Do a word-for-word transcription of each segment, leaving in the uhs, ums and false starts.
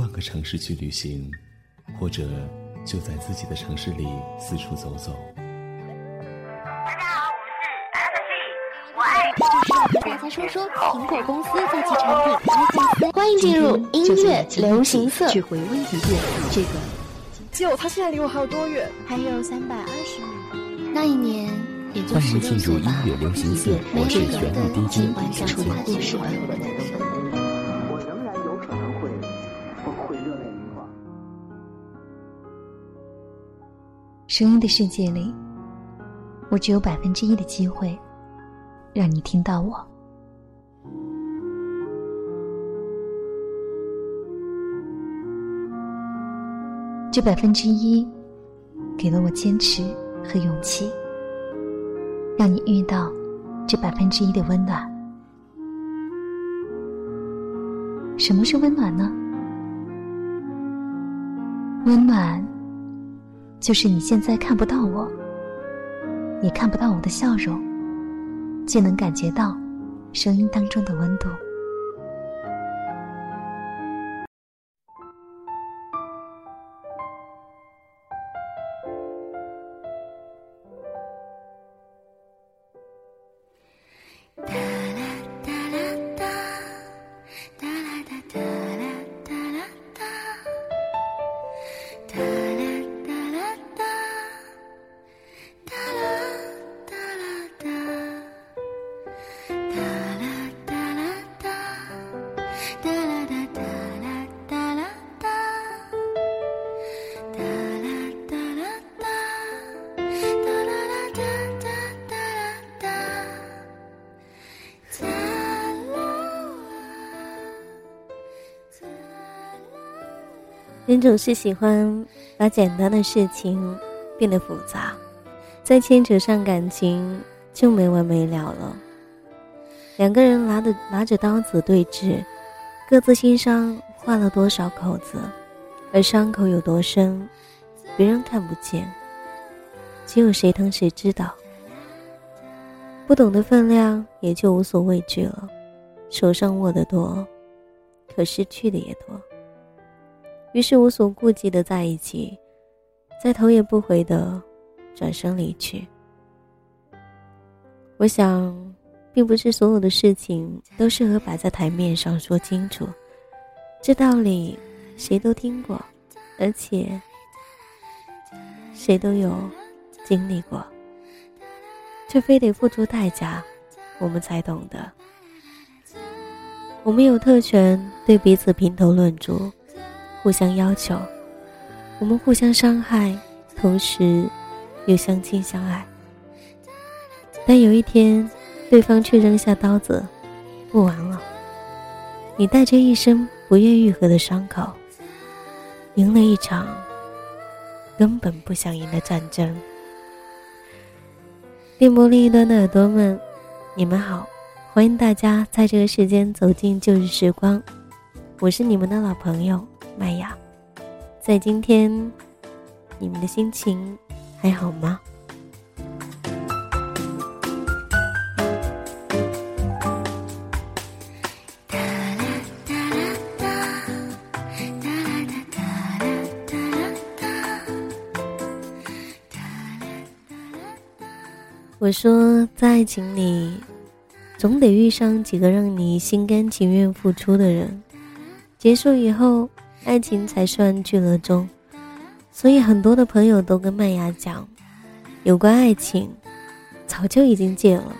换个城市去旅行，或者就在自己的城市里四处走走。大家好，我们是 Apple T V， 我爱。大家说说苹果公司在其产品 iPhone 三，欢迎进入音乐流行色，去回味一遍这个。就他现在离我还有多远？还有三百二十米。那一年，也就十六岁吧。音乐流行色，我是旋律冰晶，除了故事外，我仍然有可能会，我会热泪盈眶。声音的世界里，我只有百分之一的机会，让你听到我。这百分之一给了我坚持和勇气，让你遇到这百分之一的温暖。什么是温暖呢？温暖就是你现在看不到我，也看不到我的笑容，却能感觉到声音当中的温度。人总是喜欢把简单的事情变得复杂，再牵扯上感情就没完没了了。两个人拿着拿着刀子对峙，各自心上划了多少口子，而伤口有多深，别人看不见，只有谁疼谁知道。不懂得分量也就无所畏惧了，手上握得多，可失去的也多。于是无所顾忌的在一起，再头也不回的转身离去。我想，并不是所有的事情都适合摆在台面上说清楚，这道理谁都听过，而且谁都有经历过，却非得付出代价，我们才懂得。我们有特权对彼此评头论足，互相要求，我们互相伤害，同时又相亲相爱。但有一天，对方却扔下刀子，不玩了。你带着一身不愿愈合的伤口，赢了一场根本不想赢的战争。电波另一端的耳朵们，你们好，欢迎大家在这个时间走进旧日时光，我是你们的老朋友麦雅。在今天，你们的心情还好吗？我说，在爱情里，总得遇上几个让你心甘情愿付出的人，结束以后爱情才算聚了终。所以很多的朋友都跟麦雅讲，有关爱情早就已经戒了，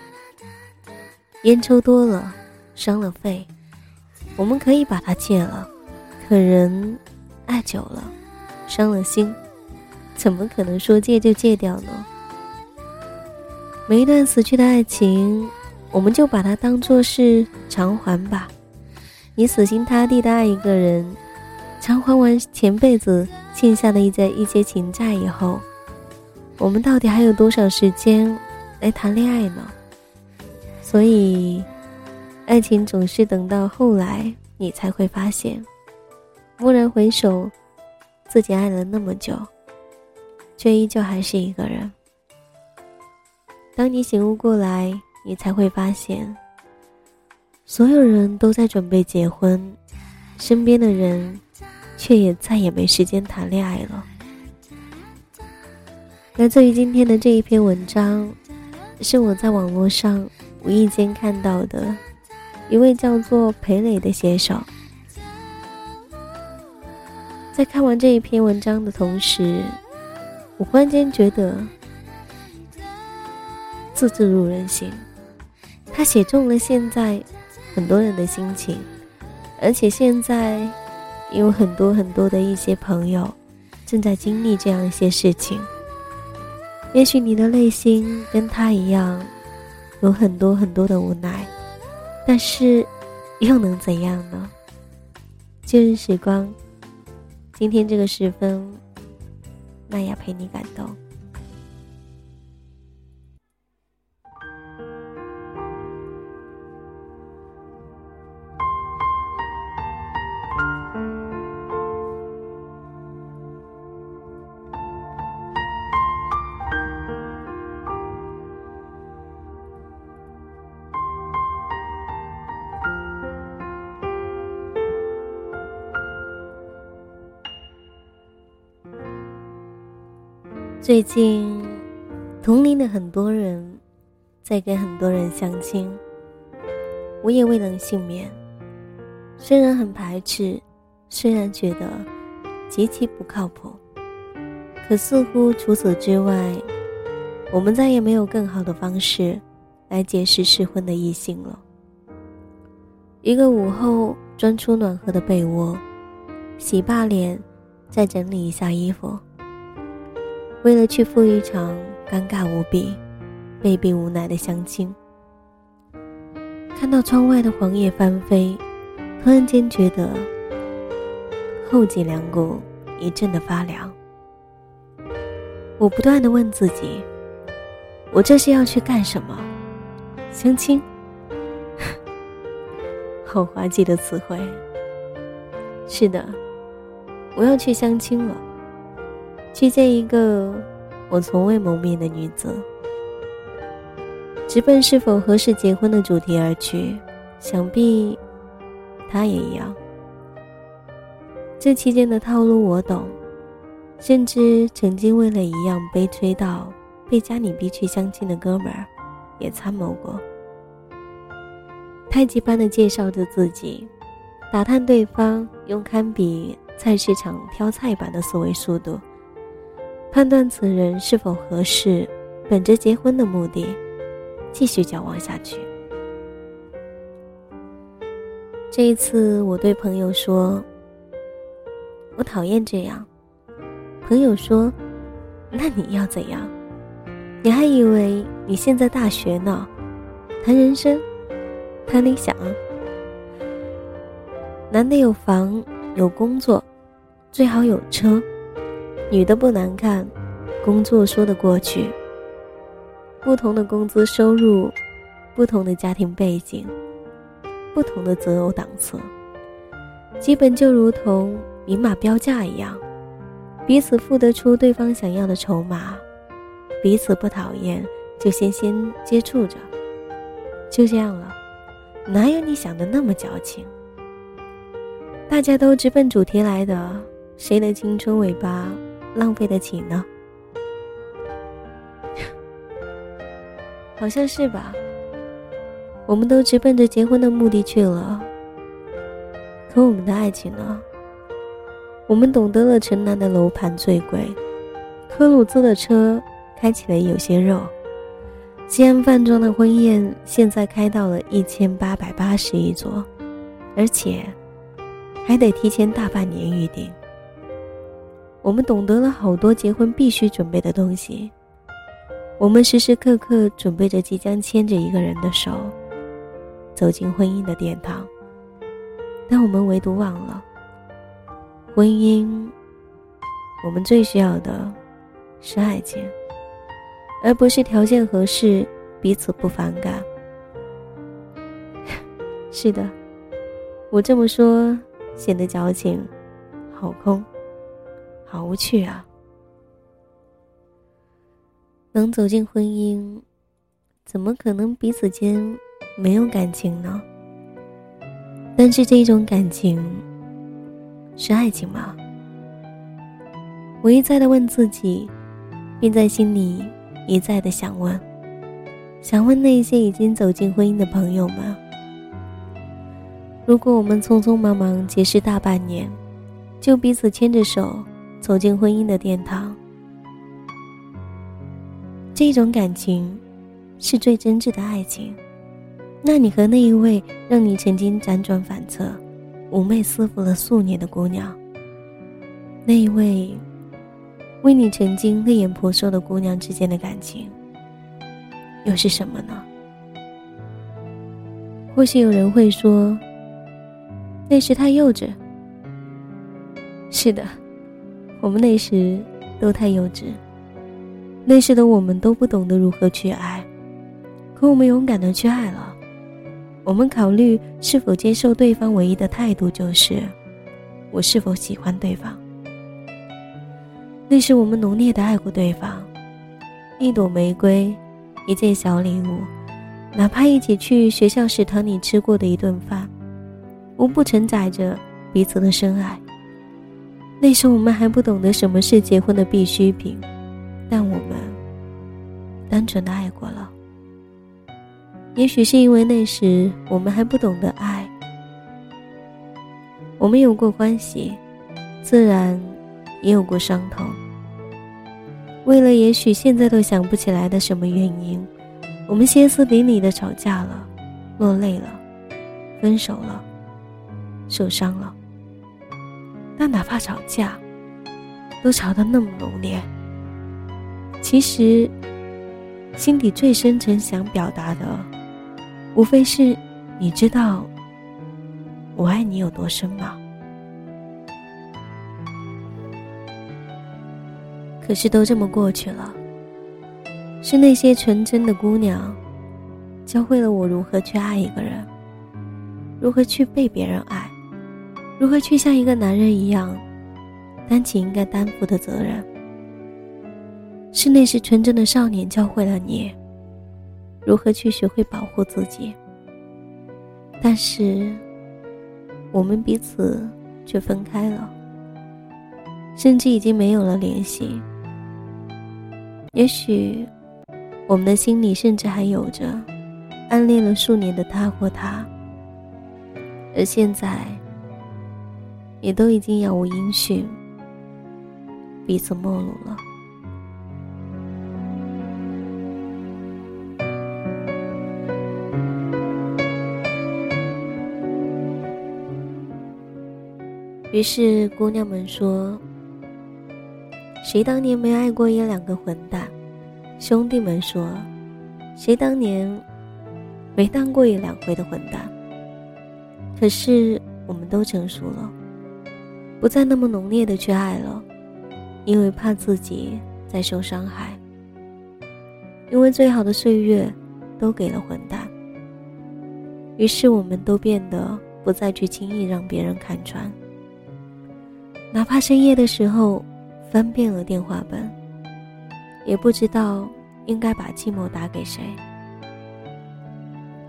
烟抽多了伤了肺，我们可以把它戒了。可人爱久了伤了心，怎么可能说戒就戒掉呢？每一段死去的爱情，我们就把它当作是偿还吧。你死心塌地的爱一个人，偿还完前辈子欠下的一些一些情债以后，我们到底还有多少时间来谈恋爱呢？所以，爱情总是等到后来你才会发现，蓦然回首，自己爱了那么久，却依旧还是一个人。当你醒悟过来，你才会发现，所有人都在准备结婚，身边的人却也再也没时间谈恋爱了。来自于今天的这一篇文章，是我在网络上无意间看到的一位叫做裴磊的写手。在看完这一篇文章的同时，我忽然间觉得字字入人心，他写中了现在很多人的心情。而且现在有很多很多的一些朋友正在经历这样一些事情，也许你的内心跟他一样有很多很多的无奈，但是又能怎样呢？旧日时光，今天这个时分，麦雅陪你感动。最近同龄的很多人在跟很多人相亲，我也未能幸免。虽然很排斥，虽然觉得极其不靠谱，可似乎除此之外，我们再也没有更好的方式来结识适婚的异性了。一个午后钻出暖和的被窝，洗罢脸，再整理一下衣服，为了去赴一场尴尬无比、被逼无奈的相亲。看到窗外的黄叶翻飞，突然间觉得后脊梁骨一阵的发凉。我不断地问自己，我这是要去干什么？相亲？好滑稽的词汇。是的，我要去相亲了，去见一个我从未谋面的女子，直奔是否合适结婚的主题而去，想必她也一样。这期间的套路我懂，甚至曾经为了一样悲催到被家里逼去相亲的哥们儿，也参谋过。太极般的介绍着自己，打探对方用堪比菜市场挑菜般的思维速度，判断此人是否合适，本着结婚的目的，继续交往下去。这一次我对朋友说，我讨厌这样。朋友说，那你要怎样？你还以为你现在大学呢，谈人生，谈理想。男的有房有工作，最好有车，女的不难看，工作说得过去。不同的工资收入，不同的家庭背景，不同的择偶档次，基本就如同明码标价一样，彼此付得出对方想要的筹码，彼此不讨厌就先先接触着，就这样了，哪有你想的那么矫情？大家都直奔主题来的，谁的青春尾巴浪费得起呢？好像是吧，我们都直奔着结婚的目的去了。可我们的爱情呢？我们懂得了城南的楼盘最贵，科鲁兹的车开起来有些肉，西安饭庄的婚宴现在开到了一千八百八十一桌，而且还得提前大半年预定。我们懂得了好多结婚必须准备的东西，我们时时刻刻准备着即将牵着一个人的手走进婚姻的殿堂，但我们唯独忘了，婚姻我们最需要的是爱情，而不是条件合适，彼此不反感。是的，我这么说显得矫情，好空，好无趣啊！能走进婚姻，怎么可能彼此间没有感情呢？但是这种感情是爱情吗？我一再的问自己，并在心里一再的想问，想问那些已经走进婚姻的朋友们，如果我们匆匆忙忙结识大半年，就彼此牵着手走进婚姻的殿堂，这种感情是最真挚的爱情。那你和那一位让你曾经辗转反侧、妩媚思伏了数年的姑娘，那一位为你曾经泪眼婆娑的姑娘之间的感情，又是什么呢？或许有人会说，那时太幼稚。是的，我们那时都太幼稚，那时的我们都不懂得如何去爱，可我们勇敢地去爱了。我们考虑是否接受对方，唯一的态度就是我是否喜欢对方。那时我们浓烈地爱过对方，一朵玫瑰，一件小礼物，哪怕一起去学校食堂里吃过的一顿饭，无不承载着彼此的深爱。那时我们还不懂得什么是结婚的必需品，但我们单纯的爱过了。也许是因为那时我们还不懂得爱，我们有过欢喜，自然也有过伤痛。为了也许现在都想不起来的什么原因，我们歇斯底里的吵架了，落泪了，分手了，受伤了。但哪怕吵架都吵得那么浓烈，其实心底最深层想表达的，无非是你知道我爱你有多深吗？可是都这么过去了，是那些纯真的姑娘教会了我如何去爱一个人，如何去被别人爱，如何去像一个男人一样担起应该担负的责任。是那时纯真的少年教会了你如何去学会保护自己，但是我们彼此却分开了，甚至已经没有了联系。也许我们的心里甚至还有着暗恋了数年的他或她，而现在也都已经杳无音讯，彼此陌路了。于是姑娘们说，谁当年没爱过一两个混蛋？兄弟们说，谁当年没当过一两回的混蛋？可是我们都成熟了，不再那么浓烈的去爱了，因为怕自己再受伤害，因为最好的岁月都给了混蛋。于是我们都变得不再去轻易让别人看穿，哪怕深夜的时候翻遍了电话本，也不知道应该把寂寞打给谁。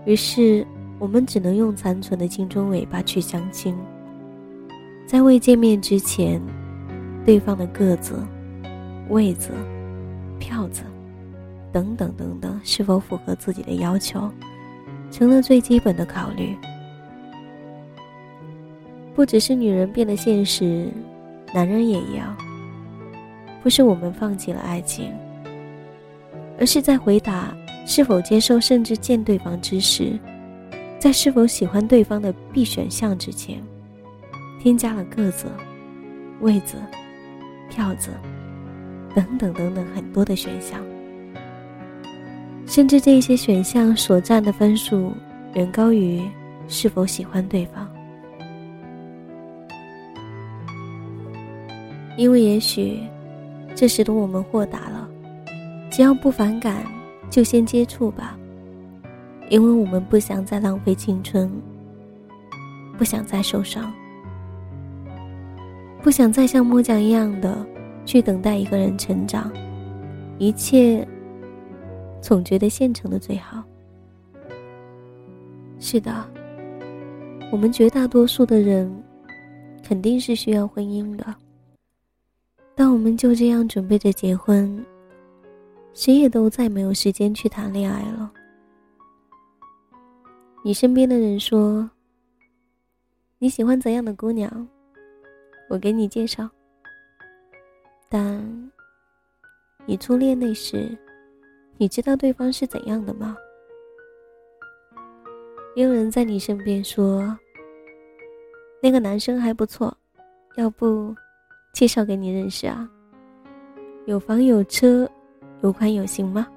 于是我们只能用残存的青春尾巴去相亲，在未见面之前，对方的个子、位子、票子等等等等是否符合自己的要求，成了最基本的考虑。不只是女人变得现实，男人也一样。不是我们放弃了爱情，而是在回答是否接受甚至见对方之时，在是否喜欢对方的必选项之前，添加了个子、位子、票子等等等等很多的选项，甚至这些选项所占的分数远高于是否喜欢对方。因为也许这时的我们豁达了，只要不反感就先接触吧，因为我们不想再浪费青春，不想再受伤，不想再像木匠一样的去等待一个人成长，一切总觉得现成的最好。是的，我们绝大多数的人肯定是需要婚姻的。但我们就这样准备着结婚，谁也都再没有时间去谈恋爱了。你身边的人说，你喜欢怎样的姑娘，我给你介绍。但你初恋那时，你知道对方是怎样的吗？也有人在你身边说，那个男生还不错，要不介绍给你认识啊？有房有车，有款有型吗？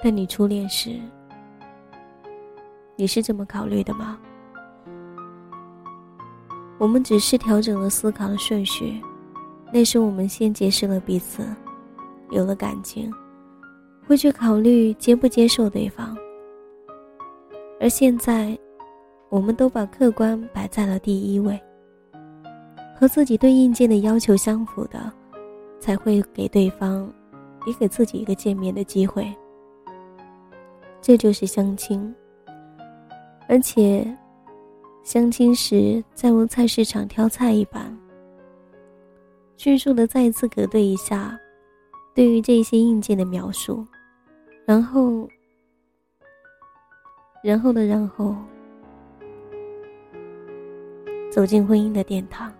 但你初恋时，你是这么考虑的吗？我们只是调整了思考的顺序，那时我们先结识了彼此，有了感情，会去考虑接不接受对方。而现在我们都把客观摆在了第一位，和自己对硬件的要求相符的，才会给对方也给自己一个见面的机会。这就是相亲。而且相亲时再如菜市场挑菜一般，迅速的再一次核对一下对于这些硬件的描述，然后然后的然后走进婚姻的殿堂。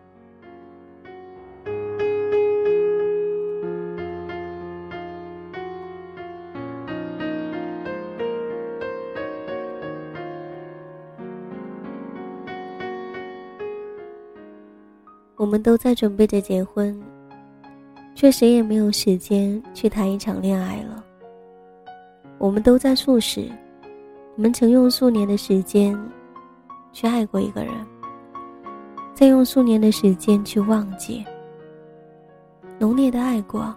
我们都在准备着结婚，却谁也没有时间去谈一场恋爱了。我们都在素食，我们曾用数年的时间去爱过一个人，再用数年的时间去忘记，浓烈的爱过，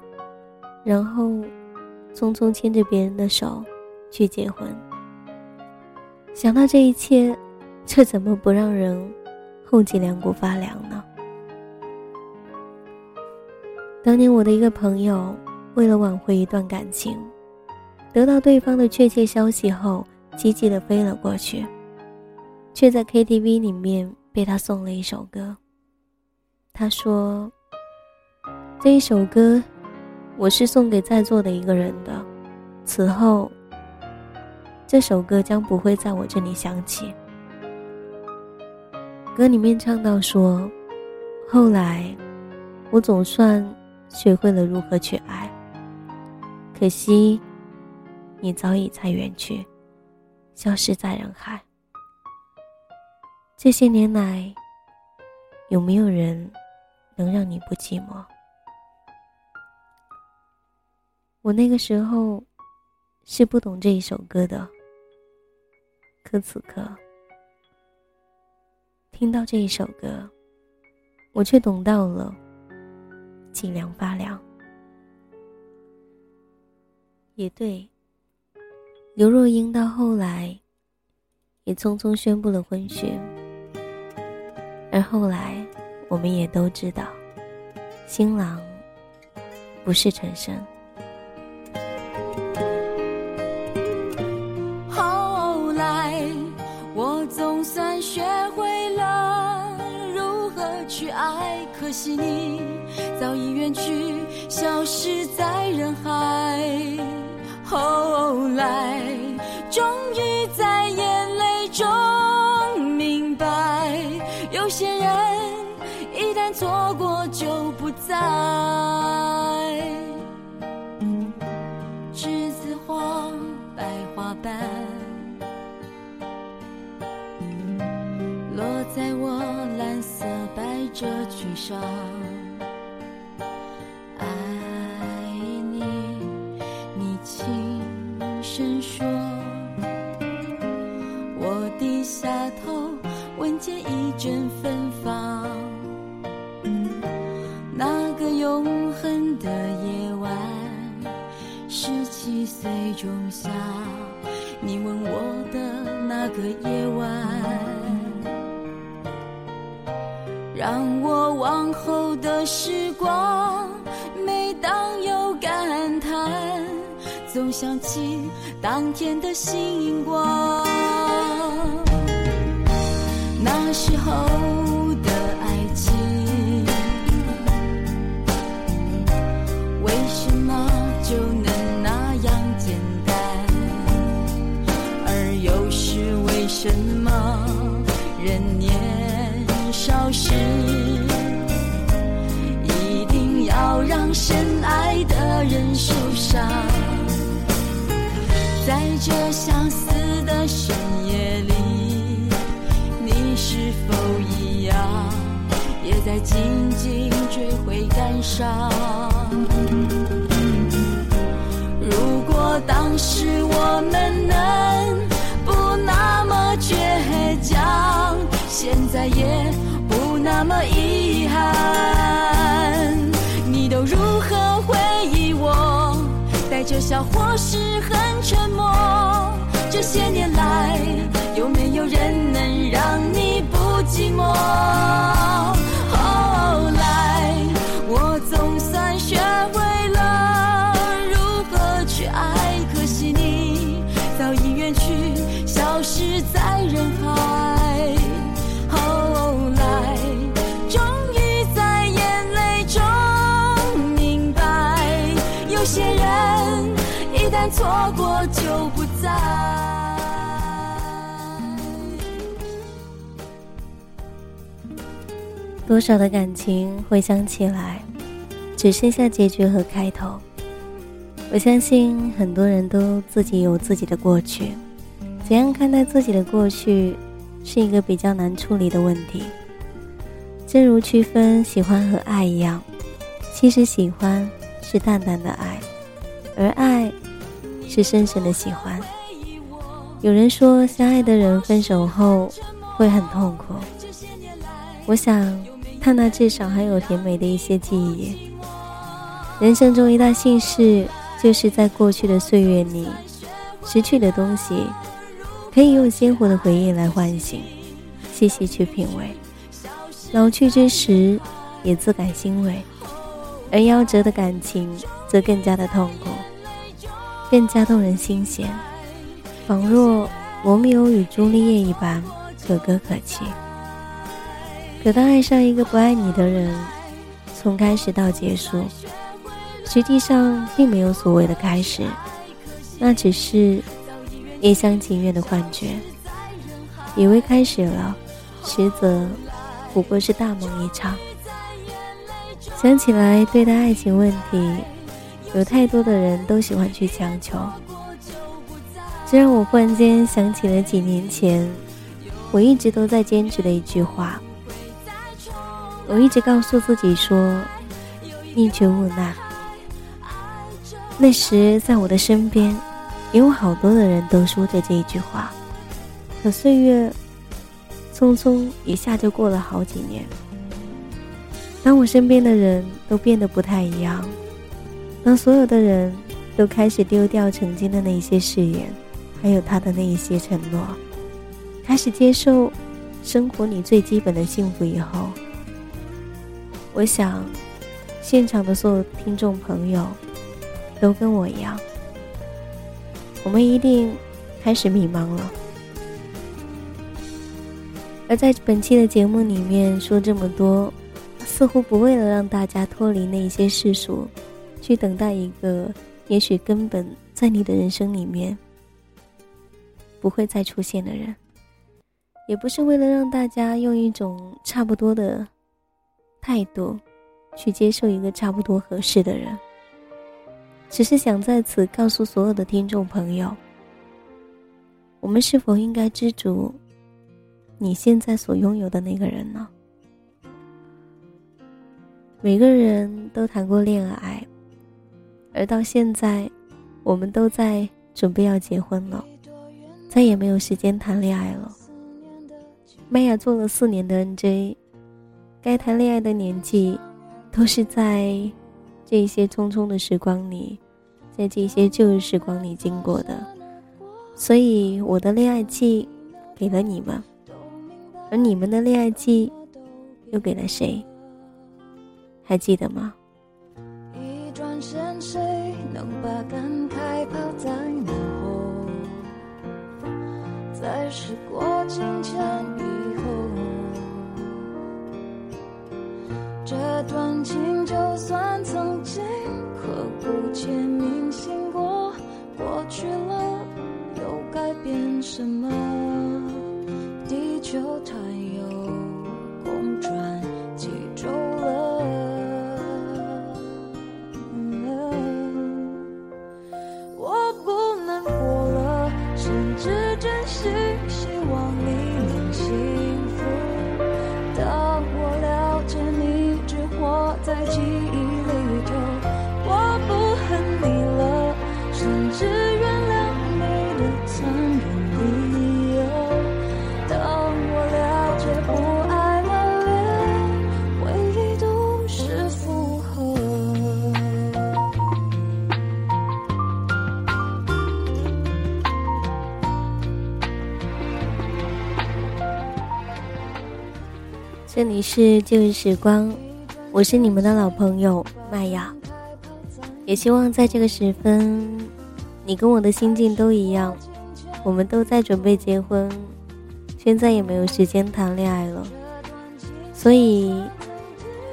然后匆匆牵着别人的手去结婚。想到这一切，这怎么不让人后脊梁骨发凉呢？当年我的一个朋友，为了挽回一段感情，得到对方的确切消息后，急急地飞了过去，却在 K T V 里面被他送了一首歌。他说，这一首歌我是送给在座的一个人的，此后这首歌将不会在我这里响起。歌里面唱到说，后来我总算学会了如何去爱，可惜你早已在远去，消失在人海。这些年来，有没有人能让你不寂寞？我那个时候是不懂这一首歌的，可此刻听到这一首歌，我却懂到了脊梁发凉。也对，刘若英到后来也匆匆宣布了婚讯，而后来我们也都知道，新郎不是陈升。后来我总算学会了如何去爱，可惜你早已远去，消失在人海。后来终于在眼泪中明白，有些人一旦错过就不再。栀子花白花瓣落在我蓝色百褶裙上，深说我低下头，闻见一阵芬芳。那个永恒的夜晚，十七岁仲夏，你吻我的那个夜晚，让我往后的时光，每当有感叹，总想起当天的星光。那时候的爱情，为什么就能那样简单？而又是为什么人年少时，一定要让深爱的人受伤？在这相思的深夜里，你是否一样也在静静追悔感伤？如果当时我们能不那么倔强，现在也不那么遗憾。你都如何回忆我？带着笑或是很沉默，这些年来有没有人能让你不寂寞？后来我总算学会了如何去爱，可惜你早已远去，消失在人海。后来终于在眼泪中明白，有些人一旦错过就不再。多少的感情回想起来，只剩下结局和开头。我相信很多人都自己有自己的过去，怎样看待自己的过去是一个比较难处理的问题。正如区分喜欢和爱一样，其实喜欢是淡淡的爱，而爱是深深的喜欢。有人说相爱的人分手后会很痛苦，我想他那至少还有甜美的一些记忆。人生中一大幸事，就是在过去的岁月里，失去的东西可以用鲜活的回忆来唤醒，细细去品味。老去之时也自感欣慰，而夭折的感情则更加的痛苦，更加动人心弦，仿若罗密欧与朱丽叶一般可歌可泣。可当爱上一个不爱你的人，从开始到结束，实际上并没有所谓的开始，那只是一厢情愿的幻觉。以为开始了，实则不过是大梦一场。想起来，对待爱情问题，有太多的人都喜欢去强求，这让我忽然间想起了几年前我一直都在坚持的一句话。我一直告诉自己说，宁缺毋滥。那时在我的身边也有好多的人都说着这一句话，可岁月匆匆一下就过了好几年。当我身边的人都变得不太一样，当所有的人都开始丢掉曾经的那一些誓言，还有他的那一些承诺，开始接受生活里最基本的幸福以后，我想现场的所有听众朋友都跟我一样，我们一定开始迷茫了。而在本期的节目里面说这么多，似乎不为了让大家脱离那些世俗，去等待一个也许根本在你的人生里面不会再出现的人，也不是为了让大家用一种差不多的态度去接受一个差不多合适的人，只是想在此告诉所有的听众朋友，我们是否应该知足你现在所拥有的那个人呢？每个人都谈过恋爱，而到现在我们都在准备要结婚了，再也没有时间谈恋爱了。麦雅做了四年的 N J，该谈恋爱的年纪都是在这些匆匆的时光里，在这些旧日时光里经过的，所以我的恋爱季给了你们，而你们的恋爱季又给了谁？还记得吗？一转身谁能把感慨抛在脑后，在时过境迁以后，感情就算曾经刻骨且铭心过，过去了又改变什么？地球它又公转几周了、嗯、我不能活了，甚至珍惜，希望你能幸福。当我了解你只活在记忆里头，我不恨你了，甚至原谅你的残忍理由。当我了解不爱了，连回忆都是负荷。这里是旧日时光，我是你们的老朋友麦雅，也希望在这个时分，你跟我的心境都一样，我们都在准备结婚，现在也没有时间谈恋爱了，所以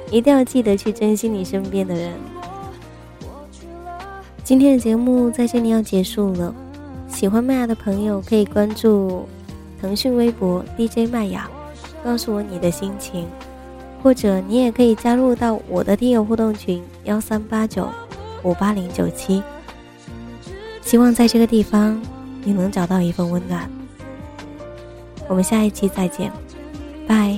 一定要记得去珍惜你身边的人。今天的节目在这里要结束了，喜欢麦雅的朋友可以关注腾讯微博 D J 麦雅，告诉我你的心情，或者你也可以加入到我的听友互动群幺三八九五八零九七。希望在这个地方你能找到一份温暖。我们下一期再见，拜。